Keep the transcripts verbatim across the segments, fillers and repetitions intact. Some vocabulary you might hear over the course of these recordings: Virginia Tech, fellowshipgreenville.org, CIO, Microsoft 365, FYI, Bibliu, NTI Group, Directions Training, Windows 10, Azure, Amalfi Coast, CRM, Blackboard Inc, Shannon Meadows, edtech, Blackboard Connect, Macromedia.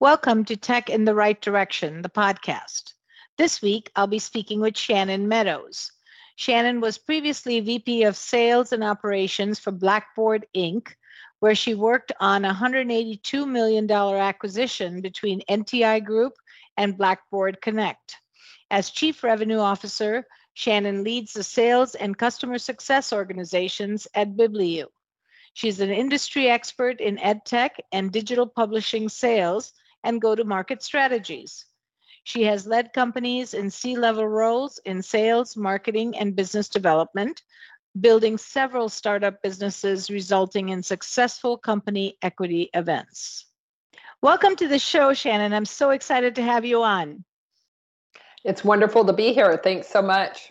Welcome to Tech in the Right Direction, the podcast. This week, I'll be speaking with Shannon Meadows. Shannon was previously V P of Sales and Operations for Blackboard Incorporated, where she worked on a one hundred eighty-two million dollars acquisition between N T I Group and Blackboard Connect. As Chief Revenue Officer, Shannon leads the sales and customer success organizations at Bibliu. She's an industry expert in edtech and digital publishing sales and go-to-market strategies. She has led companies in C-level roles in sales, marketing, and business development, building several startup businesses resulting in successful company equity events. Welcome to the show, Shannon. I'm so excited to have you on. It's wonderful to be here. Thanks so much.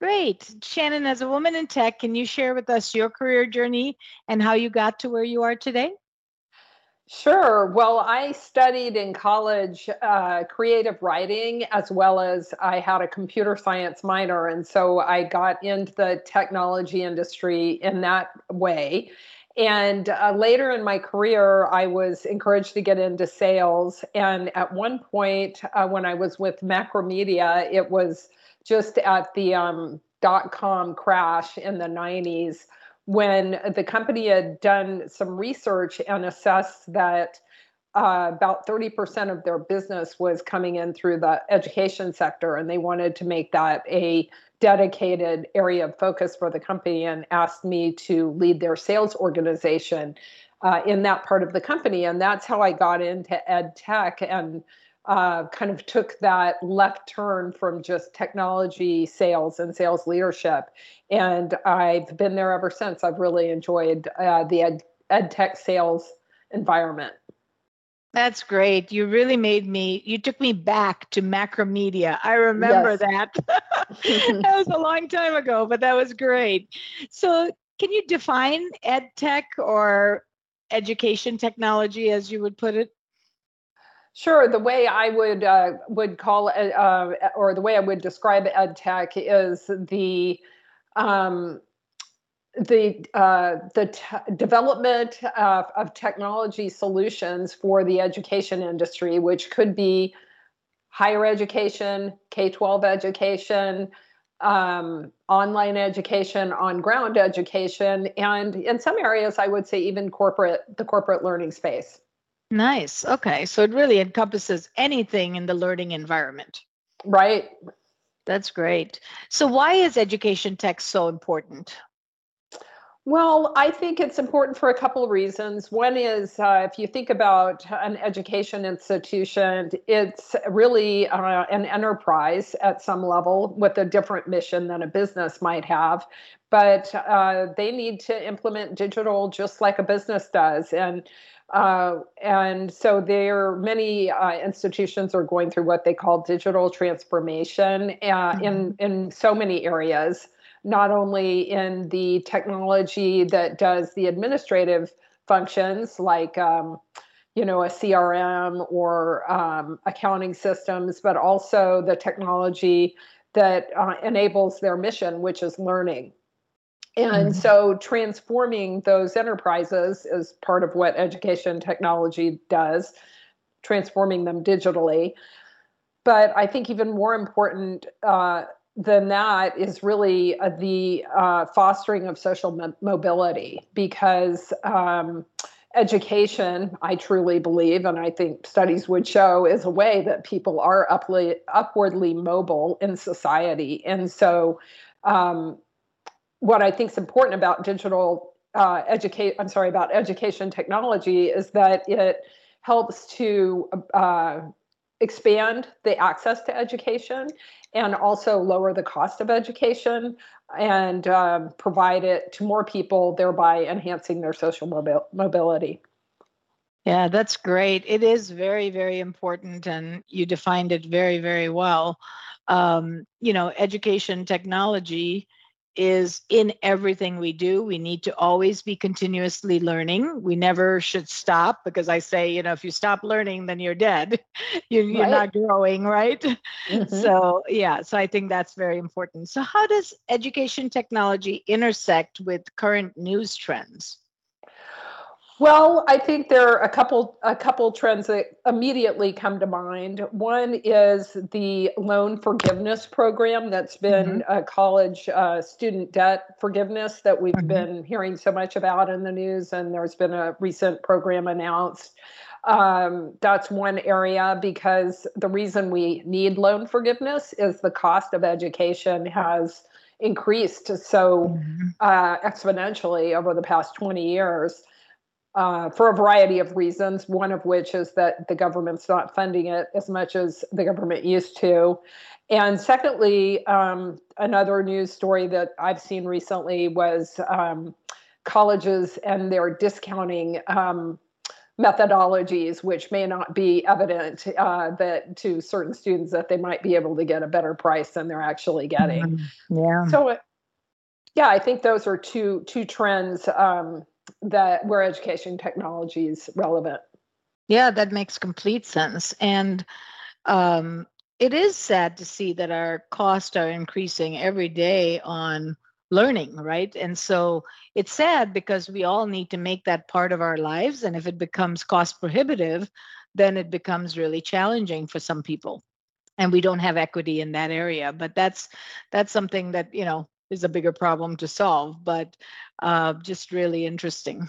Great. Shannon, as a woman in tech, can you share with us your career journey and how you got to where you are today? Sure. Well, I studied in college uh, creative writing, as well as I had a computer science minor. And so I got into the technology industry in that way. And uh, later in my career, I was encouraged to get into sales. And at one point, uh, when I was with Macromedia, it was just at the um, dot-com crash in the nineties, when the company had done some research and assessed that uh, about thirty percent of their business was coming in through the education sector, and they wanted to make that a dedicated area of focus for the company and asked me to lead their sales organization uh, in that part of the company. And that's how I got into ed tech and uh, kind of took that left turn from just technology sales and sales leadership. And I've been there ever since. I've really enjoyed uh, the ed, ed tech sales environment. That's great. You really made me, you took me back to Macromedia. I remember yes. that. That was a long time ago, but that was great. So can you define ed tech or education technology, as you would put it? Sure. The way I would uh, would call it, uh, or the way I would describe ed tech is the um, the uh, the t- development uh, of technology solutions for the education industry, which could be higher education, K through twelve education, um, online education, on-ground education, and in some areas, I would say even corporate the corporate learning space. Nice. Okay. So it really encompasses anything in the learning environment. Right. That's great. So why is education tech so important? Well, I think it's important for a couple of reasons. One is uh, if you think about an education institution, it's really uh, an enterprise at some level with a different mission than a business might have. But uh, they need to implement digital just like a business does. And Uh, and so there many uh, institutions are going through what they call digital transformation uh, mm-hmm. in, in so many areas, not only in the technology that does the administrative functions like, um, you know, a C R M or um, accounting systems, but also the technology that uh, enables their mission, which is learning. And so transforming those enterprises is part of what education technology does, transforming them digitally. But I think even more important uh, than that is really uh, the uh, fostering of social mo- mobility, because um, education, I truly believe, and I think studies would show, is a way that people are uply, upwardly mobile in society. And so um what I think is important about digital uh, educate, I'm sorry, about education technology is that it helps to uh, expand the access to education and also lower the cost of education and um, provide it to more people, thereby enhancing their social mobil- mobility. Yeah, that's great. It is very, very important, and you defined it very, very well. Um, you know, education technology is in everything we do. We need to always be continuously learning. We never should stop, because I say, you know, if you stop learning, then you're dead. You, you're right. not growing, right? Mm-hmm. So yeah, so I think that's very important. So how does education technology intersect with current news trends? Well, I think there are a couple a couple trends that immediately come to mind. One is the loan forgiveness program that's been mm-hmm. a college uh, student debt forgiveness that we've mm-hmm. been hearing so much about in the news, and there's been a recent program announced. Um, that's one area, because the reason we need loan forgiveness is the cost of education has increased so uh, exponentially over the past twenty years. Uh, for a variety of reasons, one of which is that the government's not funding it as much as the government used to. And secondly, um, another news story that I've seen recently was um, colleges and their discounting um, methodologies, which may not be evident uh, that to certain students that they might be able to get a better price than they're actually getting. Yeah. So, yeah, I think those are two two trends um, that where education technology is relevant. Yeah, that makes complete sense. And um, it is sad to see that our costs are increasing every day on learning, right? And so it's sad because we all need to make that part of our lives. And if it becomes cost prohibitive, then it becomes really challenging for some people. And we don't have equity in that area. But that's that's something that, you know, is a bigger problem to solve, but uh, just really interesting.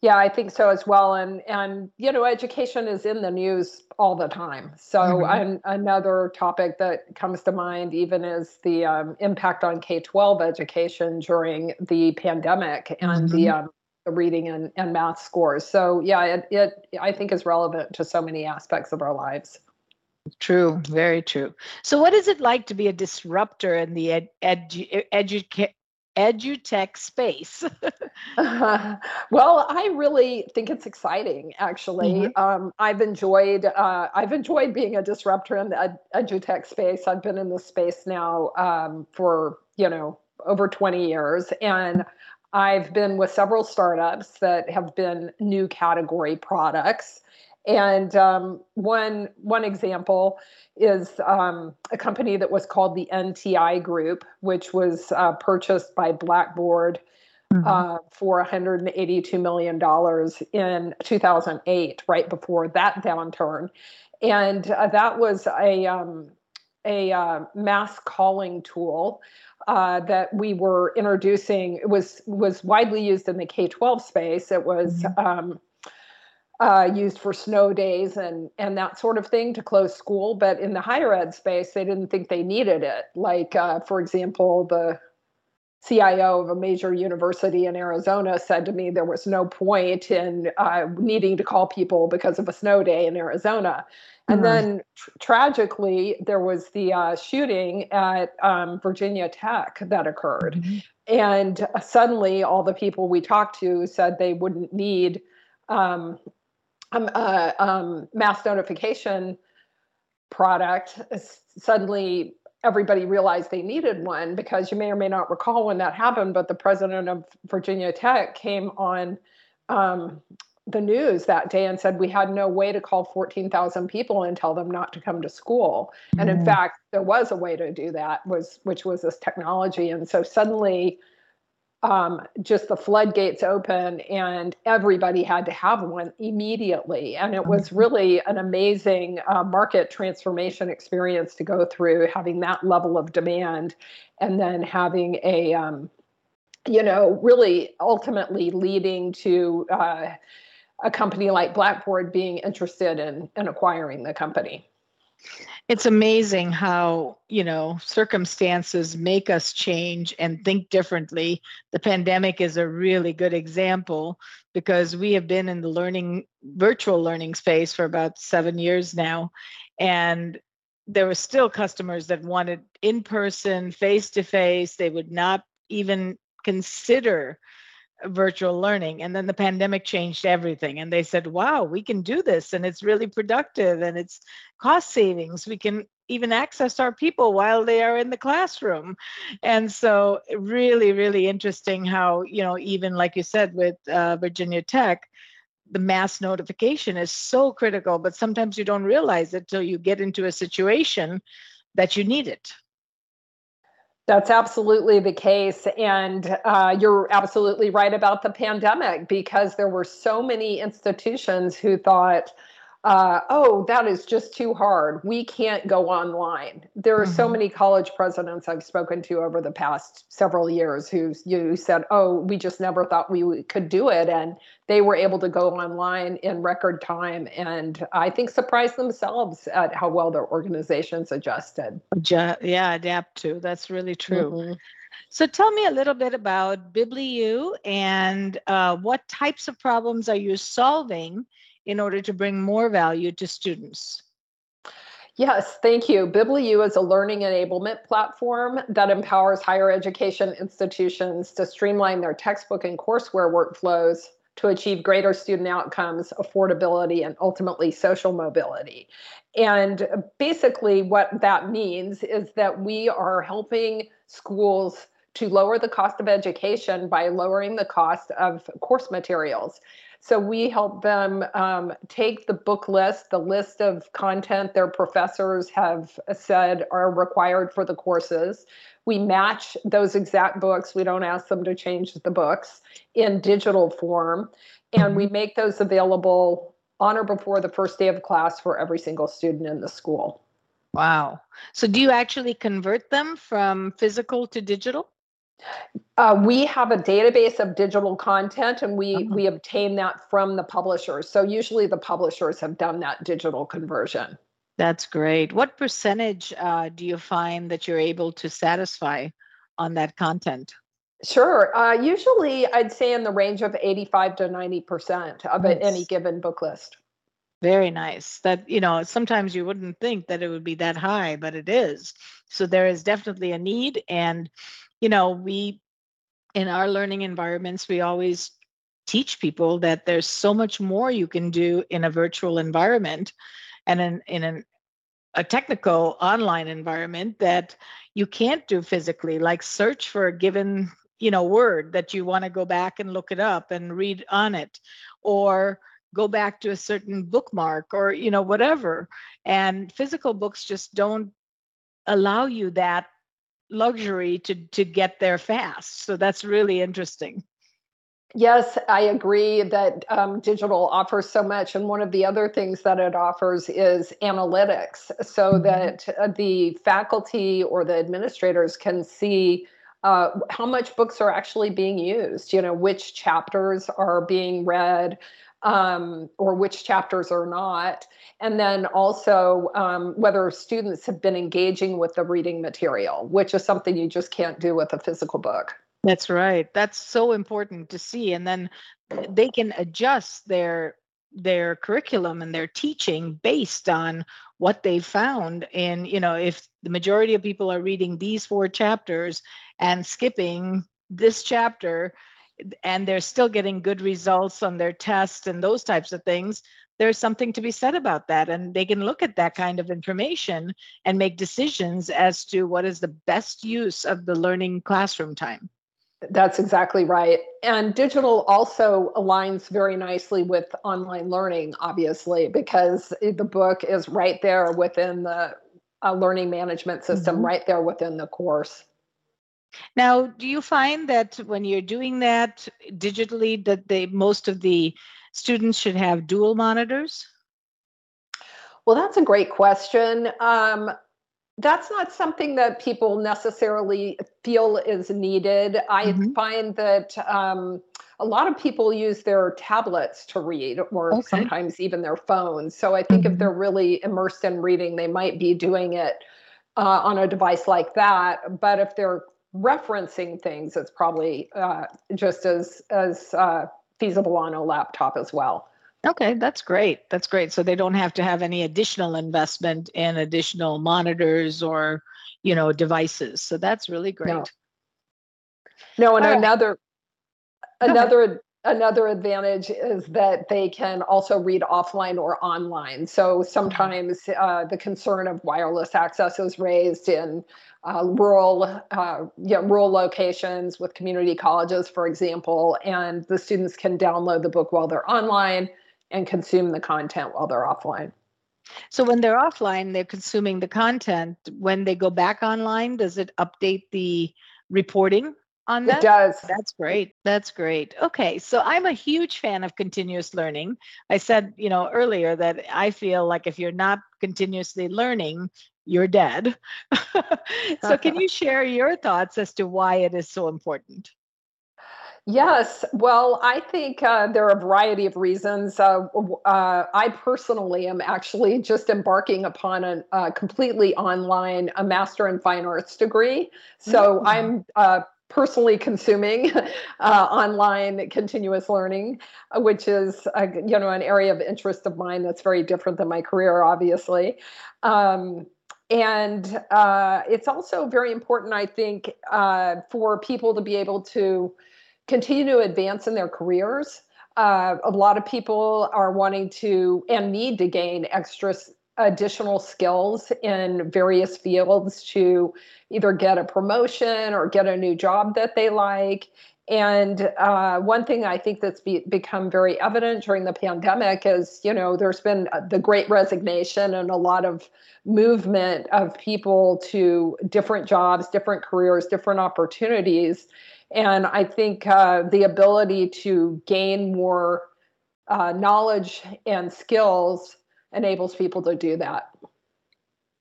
Yeah, I think so as well. And, and you know, education is in the news all the time. So mm-hmm. I'm, another topic that comes to mind even is the um, impact on K twelve education during the pandemic and mm-hmm. the, um, the reading and, and math scores. So yeah, it, it I think is relevant to so many aspects of our lives. True, very true. So what is it like to be a disruptor in the ed, edu, edu, edutech space? uh, well, I really think it's exciting, actually. Mm-hmm. Um, I've enjoyed uh, I've enjoyed being a disruptor in the ed, edutech space. I've been in this space now um, for, you know, over twenty years. And I've been with several startups that have been new category products. And um, one one example is um, a company that was called the N T I Group, which was uh, purchased by Blackboard mm-hmm. uh, for one hundred eighty-two million dollars in two thousand eight, right before that downturn. And uh, that was a, um, a uh, mass calling tool uh, that we were introducing. It was, was widely used in the K twelve space. It was... Mm-hmm. Um, Uh, used for snow days and and that sort of thing to close school. But in the higher ed space, they didn't think they needed it. Like, uh, for example, the C I O of a major university in Arizona said to me there was no point in uh, needing to call people because of a snow day in Arizona. And mm-hmm. then tr- tragically, there was the uh, shooting at um, Virginia Tech that occurred. Mm-hmm. And uh, suddenly all the people we talked to said they wouldn't need um Um, uh, um, mass notification product. Suddenly everybody realized they needed one, because you may or may not recall when that happened, but the president of Virginia Tech came on um, the news that day and said, we had no way to call fourteen thousand people and tell them not to come to school. Mm-hmm. And in fact, there was a way to do that, was which was this technology. And so suddenly Um, just the floodgates open and everybody had to have one immediately. And it was really an amazing uh, market transformation experience to go through, having that level of demand and then having a, um, you know, really ultimately leading to uh, a company like Blackboard being interested in, in acquiring the company. It's amazing how, you know, circumstances make us change and think differently. The pandemic is a really good example, because we have been in the learning, virtual learning space for about seven years now. And there were still customers that wanted in-person, face-to-face. They would not even consider virtual learning. And then the pandemic changed everything. And they said, wow, we can do this. And it's really productive. And it's cost savings. We can even access our people while they are in the classroom. And so really, really interesting how, you know, even like you said, with uh, Virginia Tech, the mass notification is so critical. But sometimes you don't realize it till you get into a situation that you need it. That's absolutely the case. And uh, you're absolutely right about the pandemic, because there were so many institutions who thought, uh, oh, that is just too hard. We can't go online. There are mm-hmm. so many college presidents I've spoken to over the past several years who you said, oh, we just never thought we could do it. And they were able to go online in record time, and I think surprised themselves at how well their organizations adjusted. Yeah, adapt to. That's really true. Mm-hmm. So tell me a little bit about Bibliu and uh, what types of problems are you solving in order to bring more value to students? Yes, thank you. Bibliu is a learning enablement platform that empowers higher education institutions to streamline their textbook and courseware workflows to achieve greater student outcomes, affordability, and ultimately social mobility. And basically what that means is that we are helping schools to lower the cost of education by lowering the cost of course materials. So we help them um, take the book list, the list of content their professors have said are required for the courses. We match those exact books. We don't ask them to change the books, in digital form. And we make those available on or before the first day of class for every single student in the school. Wow. So do you actually convert them from physical to digital? Uh, we have a database of digital content, and we, uh-huh. we obtain that from the publishers. So usually the publishers have done that digital conversion. That's great. What percentage uh, do you find that you're able to satisfy on that content? Sure. Uh, usually I'd say in the range of eighty-five to ninety percent of nice. any given book list. Very nice. That, you know, sometimes you wouldn't think that it would be that high, but it is. So there is definitely a need. And you know, we, in our learning environments, we always teach people that there's so much more you can do in a virtual environment and in, in an, a technical online environment that you can't do physically, like search for a given, you know, word that you want to go back and look it up and read on it, or go back to a certain bookmark, or, you know, whatever. And physical books just don't allow you that luxury to to get there fast. So that's really interesting. Yes, I agree that um, digital offers so much. And one of the other things that it offers is analytics, so mm-hmm. that uh, the faculty or the administrators can see uh, how much books are actually being used, you know, which chapters are being read, Um, or which chapters are not, and then also um, whether students have been engaging with the reading material, which is something you just can't do with a physical book. That's right. That's so important to see. And then they can adjust their their curriculum and their teaching based on what they found. And, you know, if the majority of people are reading these four chapters and skipping this chapter, and they're still getting good results on their tests and those types of things, there's something to be said about that. And they can look at that kind of information and make decisions as to what is the best use of the learning classroom time. That's exactly right. And digital also aligns very nicely with online learning, obviously, because the book is right there within the uh, learning management system, mm-hmm. right there within the course. Now, do you find that when you're doing that digitally, that they, most of the students should have dual monitors? Well, that's a great question. Um, that's not something that people necessarily feel is needed. I mm-hmm. find that um, a lot of people use their tablets to read, or okay. sometimes even their phones. So I think mm-hmm. if they're really immersed in reading, they might be doing it uh, on a device like that. But if they're referencing things, it's probably uh, just as as uh, feasible on a laptop as well. Okay, that's great. That's great. So they don't have to have any additional investment in additional monitors or, you know, devices. So that's really great. No, no and All another right. another another advantage is that they can also read offline or online. So sometimes uh, the concern of wireless access is raised in uh, rural, uh, yeah, rural locations with community colleges, for example, and the students can download the book while they're online and consume the content while they're offline. So when they're offline, they're consuming the content. When they go back online, does it update the reporting on that? It does. That's great. That's great. Okay. So I'm a huge fan of continuous learning. I said, you know, earlier that I feel like if you're not continuously learning, you're dead. So can you share your thoughts as to why it is so important? Yes. Well, I think uh, there are a variety of reasons. Uh, uh, I personally am actually just embarking upon a, a completely online a master in fine arts degree. So mm-hmm. I'm uh, personally consuming uh, online continuous learning, which is uh, you know, an area of interest of mine that's very different than my career, obviously. Um, and uh, it's also very important, I think, uh, for people to be able to continue to advance in their careers. Uh, a lot of people are wanting to and need to gain extra additional skills in various fields to either get a promotion or get a new job that they like. And uh, one thing I think that's be- become very evident during the pandemic is, you know, there's been the Great Resignation and a lot of movement of people to different jobs, different careers, different opportunities. And I think uh, the ability to gain more uh, knowledge and skills enables people to do that.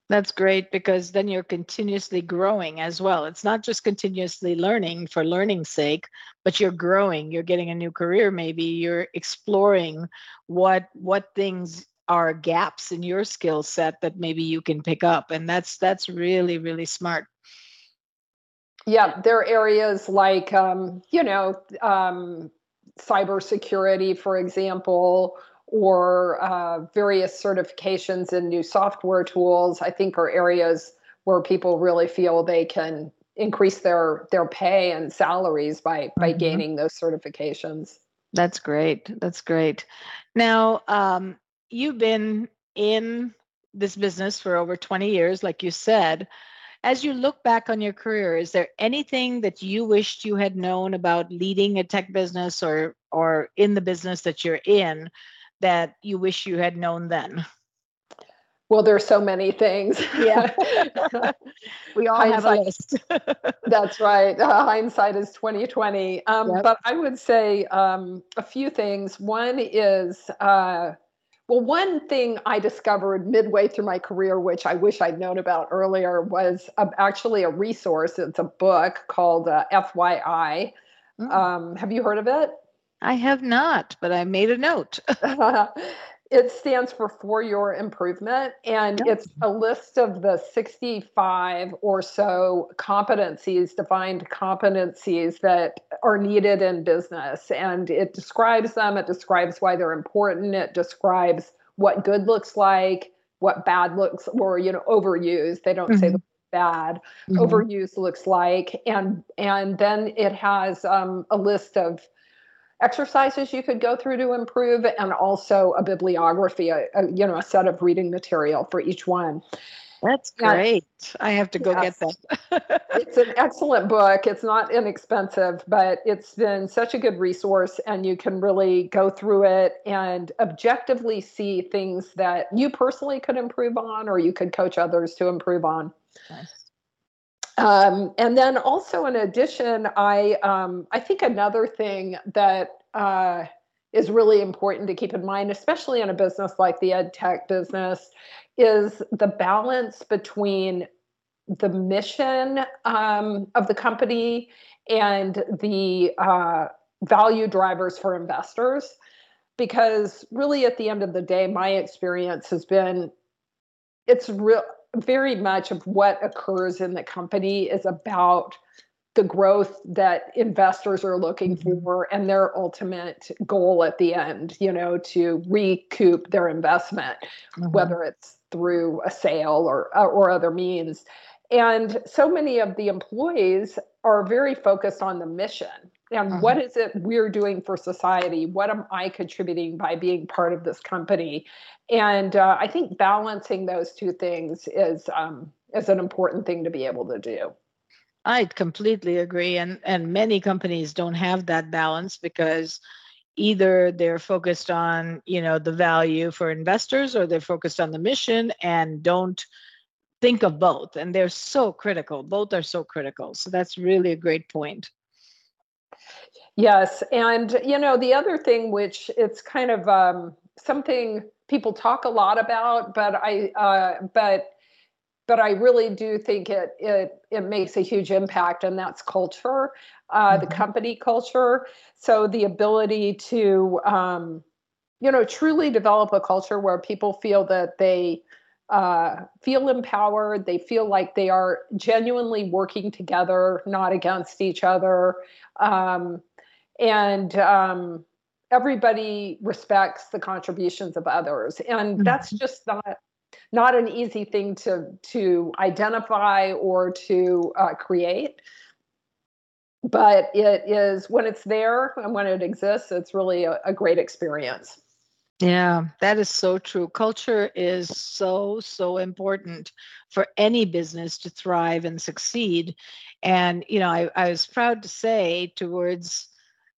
That's great, because then you're continuously growing as well. It's not just continuously learning for learning's sake, but you're growing. You're getting a new career, maybe. You're exploring what what things are gaps in your skill set that maybe you can pick up. And that's that's really, really smart. Yeah, there are areas like, um, you know, um, cybersecurity, for example, or uh, various certifications in new software tools, I think are areas where people really feel they can increase their their pay and salaries by, by mm-hmm. gaining those certifications. That's great. That's great. Now, um, you've been in this business for over twenty years, like you said. As you look back on your career, is there anything that you wished you had known about leading a tech business or or in the business that you're in that you wish you had known then? Well, there are so many things. Yeah, we all hindsight, have a list. That's right. Uh, hindsight is twenty twenty. Um, yep. But I would say um, a few things. One is. Uh, Well, one thing I discovered midway through my career, which I wish I'd known about earlier, was uh, actually a resource. It's a book called uh, F Y I. Mm. Um, have you heard of it? I have not, but I made a note. uh, it stands for For Your Improvement, and yep. it's a list of the sixty-five or so competencies, defined competencies that are needed in business. And it describes them, it describes why they're important, it describes what good looks like, what bad looks, or, you know, overused, they don't mm-hmm. say the bad, mm-hmm. overused looks like. And, and then it has um, a list of exercises you could go through to improve, and also a bibliography, a, a, you know, a set of reading material for each one. That's great. And, I have to go yes. get that. It's an excellent book. It's not inexpensive, but it's been such a good resource, and you can really go through it and objectively see things that you personally could improve on, or you could coach others to improve on. Nice. Um, and then also, in addition, I um, I think another thing that uh, is really important to keep in mind, especially in a business like the ed tech business, is the balance between the mission um, of the company and the uh, value drivers for investors. Because really, at the end of the day, my experience has been it's real. Very much of what occurs in the company is about the growth that investors are looking for and their ultimate goal at the end, you know, to recoup their investment, mm-hmm. whether it's through a sale or, or other means. And so many of the employees are very focused on the mission and mm-hmm. what is it we're doing for society? What am I contributing by being part of this company? And uh, I think balancing those two things is um, is an important thing to be able to do. I completely agree. And, and many companies don't have that balance because either they're focused on, you know, the value for investors, or they're focused on the mission and don't think of both. And they're so critical. Both are so critical. So that's really a great point. Yes. And, you know, the other thing, which it's kind of um, something people talk a lot about, but I, uh, but, but I really do think it, it, it makes a huge impact, and that's culture, uh, mm-hmm. the company culture. So the ability to, um, you know, truly develop a culture where people feel that they uh, feel empowered. They feel like they are genuinely working together, not against each other. Um, and, um, everybody respects the contributions of others. And that's just not, not an easy thing to, to identify or to uh, create, but it is, when it's there and when it exists, it's really a, a great experience. Yeah, that is so true. Culture is so, so important for any business to thrive and succeed. And, you know, I, I was proud to say towards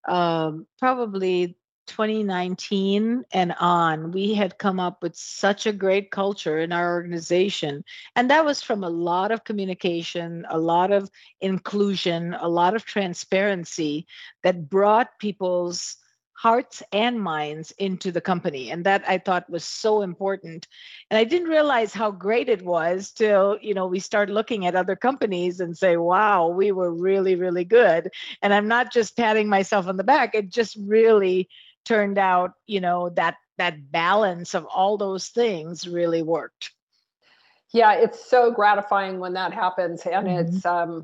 um, probably twenty nineteen and on, we had come up with such a great culture in our organization. And that was from a lot of communication, a lot of inclusion, a lot of transparency that brought people's hearts and minds into the company. And that I thought was so important. And I didn't realize how great it was till, you know, we start looking at other companies and say, wow, we were really, really good. And I'm not just patting myself on the back. It just really turned out, you know, that that balance of all those things really worked. Yeah, it's so gratifying when that happens. And mm-hmm. it's um,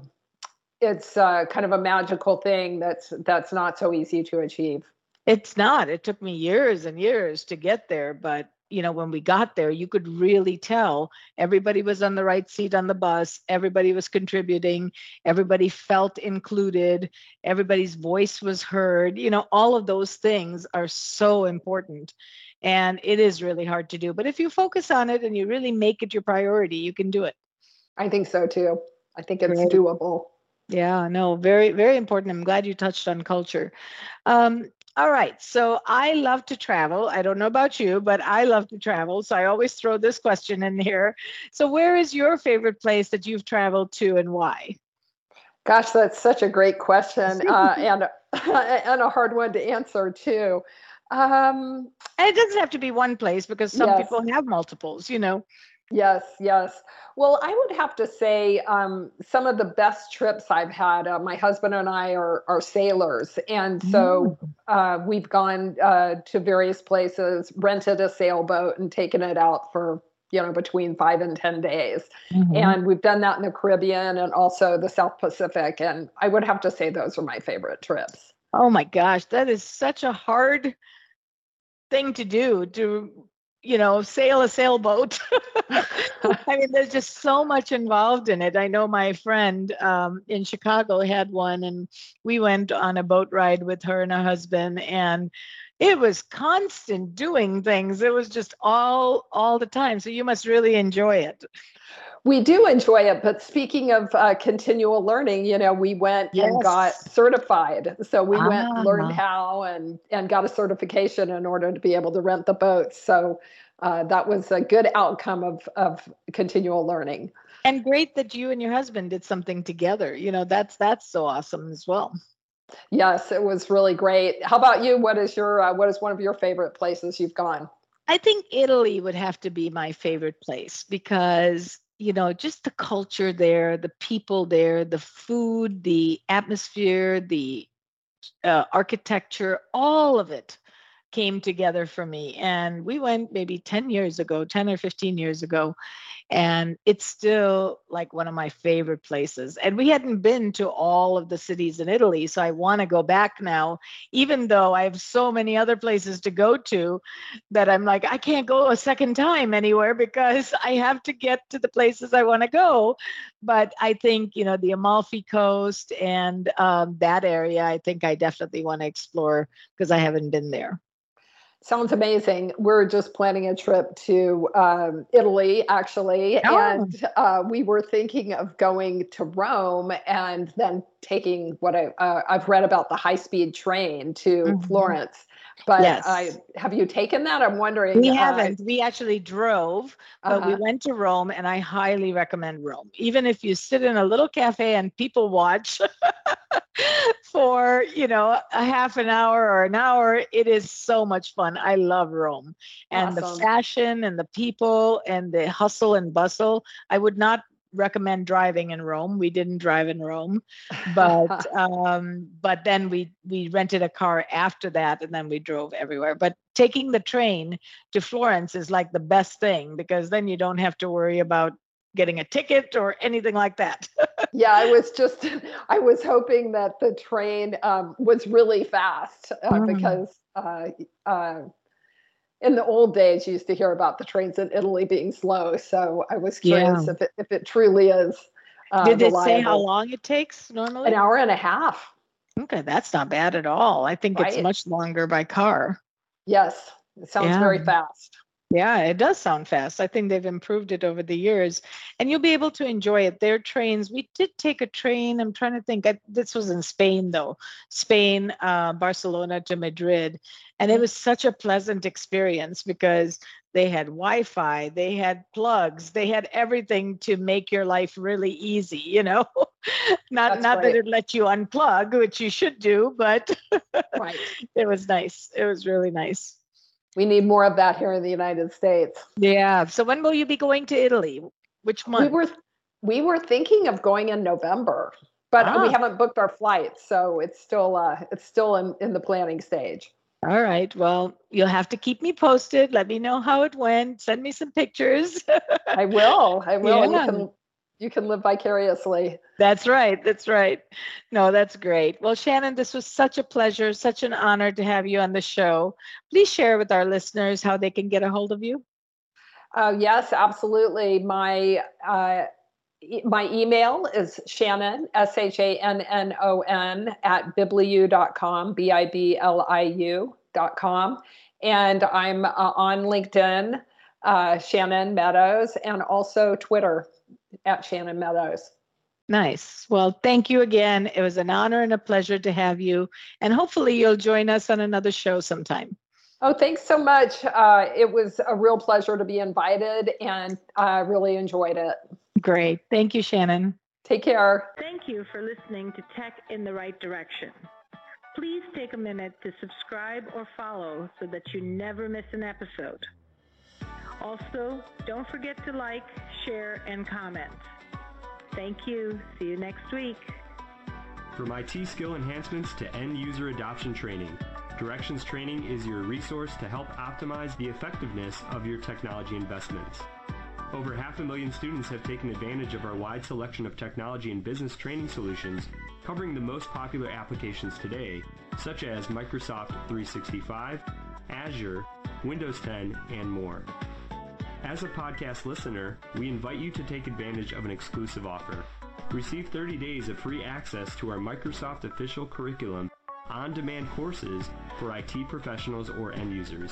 it's uh, kind of a magical thing that's that's not so easy to achieve. It's not. It took me years and years to get there. But, you know, when we got there, you could really tell everybody was on the right seat on the bus. Everybody was contributing. Everybody felt included. Everybody's voice was heard. You know, all of those things are so important. And it is really hard to do. But if you focus on it and you really make it your priority, you can do it. I think so, too. I think it's right. doable. Yeah, no, very, very important. I'm glad you touched on culture. Um, All right. So I love to travel. I don't know about you, but I love to travel. So I always throw this question in here. So where is your favorite place that you've traveled to and why? Gosh, that's such a great question uh, and, and a hard one to answer too. Um, and it doesn't have to be one place because some yes. people have multiples, you know. Yes, yes. Well, I would have to say um, some of the best trips I've had, uh, my husband and I are, are sailors. And so uh, we've gone uh, to various places, rented a sailboat and taken it out for, you know, between five and ten days. Mm-hmm. And we've done that in the Caribbean and also the South Pacific. And I would have to say those are my favorite trips. Oh, my gosh, that is such a hard thing to do, to you know, sail a sailboat. I mean, there's just so much involved in it. I know my friend um, in Chicago had one, and we went on a boat ride with her and her husband, and it was constant doing things. It was just all, all the time. So you must really enjoy it. We do enjoy it, but speaking of uh, continual learning, you know, we went yes. and got certified. So we ah. went and learned how and, and got a certification in order to be able to rent the boat. So uh, that was a good outcome of, of continual learning. And great that you and your husband did something together. You know, that's that's so awesome as well. Yes, it was really great. How about you? What is your uh, what is one of your favorite places you've gone? I think Italy would have to be my favorite place because you know, just the culture there, the people there, the food, the atmosphere, the uh, architecture, all of it came together for me. And we went maybe ten years ago, ten or fifteen years ago, and it's still like one of my favorite places. And we hadn't been to all of the cities in Italy, so I want to go back now, even though I have so many other places to go to that I'm like, I can't go a second time anywhere because I have to get to the places I want to go. But I think, you know, the Amalfi Coast and um, that area, I think I definitely want to explore because I haven't been there. Sounds amazing. We're just planning a trip to um, Italy, actually. Oh. And uh, we were thinking of going to Rome and then taking what I, uh, I've read about the high-speed train to mm-hmm. Florence. But yes. I, have you taken that? I'm wondering. We haven't. Uh, we actually drove, but uh-huh. we went to Rome, and I highly recommend Rome. Even if you sit in a little cafe and people watch for, you know, a half an hour or an hour, it is so much fun. I love Rome. And awesome. The fashion and the people and the hustle and bustle. I would not recommend driving in Rome. We didn't drive in Rome, but um, but then we we rented a car after that, and then we drove everywhere. But taking the train to Florence is like the best thing, because then you don't have to worry about getting a ticket or anything like that. Yeah, I was just I was hoping that the train um, was really fast uh, mm. because. Uh, uh, In the old days, you used to hear about the trains in Italy being slow. So I was curious yeah. if it if it truly is. Uh, Did they reliable. Say how long it takes normally? An hour and a half. Okay, that's not bad at all. I think right. it's much longer by car. Yes, it sounds yeah. very fast. Yeah, it does sound fast. I think they've improved it over the years, and you'll be able to enjoy it. Their trains, we did take a train. I'm trying to think. I, this was in Spain, though. Spain, uh, Barcelona to Madrid. And it was such a pleasant experience because they had Wi-Fi, they had plugs, they had everything to make your life really easy, you know, not, not right. that it let you unplug, which you should do, but right. it was nice. It was really nice. We need more of that here in the United States. Yeah. So when will you be going to Italy? Which month? We were we were thinking of going in November, but ah. we haven't booked our flight, so it's still uh, it's still in, in the planning stage. All right. Well, you'll have to keep me posted. Let me know how it went. Send me some pictures. I will. I will. Yeah. You can you can live vicariously. That's right. That's right. No, that's great. Well, Shannon, this was such a pleasure, such an honor to have you on the show. Please share with our listeners how they can get a hold of you. Uh, yes, absolutely. My uh, e- my email is Shannon, S H A N N O N, at bibliu dot com, B I B L I U dot com. And I'm uh, on LinkedIn, uh, Shannon Meadows, and also Twitter. At Shannon Meadows. Nice. Well, thank you again. It was an honor and a pleasure to have you. And hopefully you'll join us on another show sometime. Oh, thanks so much. Uh, it was a real pleasure to be invited, and I really enjoyed it. Great. Thank you, Shannon. Take care. Thank you for listening to Tech in the Right Direction. Please take a minute to subscribe or follow so that you never miss an episode. Also, don't forget to like, share, and comment. Thank you. See you next week. From I T skill enhancements to end-user adoption training, Directions Training is your resource to help optimize the effectiveness of your technology investments. Over half a million students have taken advantage of our wide selection of technology and business training solutions, covering the most popular applications today, such as Microsoft three sixty-five, Azure, Windows ten, and more. As a podcast listener, we invite you to take advantage of an exclusive offer. Receive thirty days of free access to our Microsoft official curriculum on-demand courses for I T professionals or end users.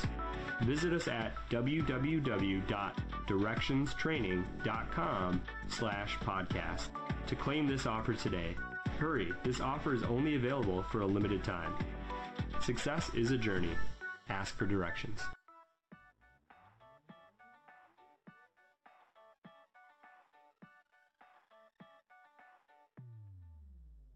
Visit us at w w w dot directions training dot com slash podcast to claim this offer today. Hurry, this offer is only available for a limited time. Success is a journey. Ask for directions.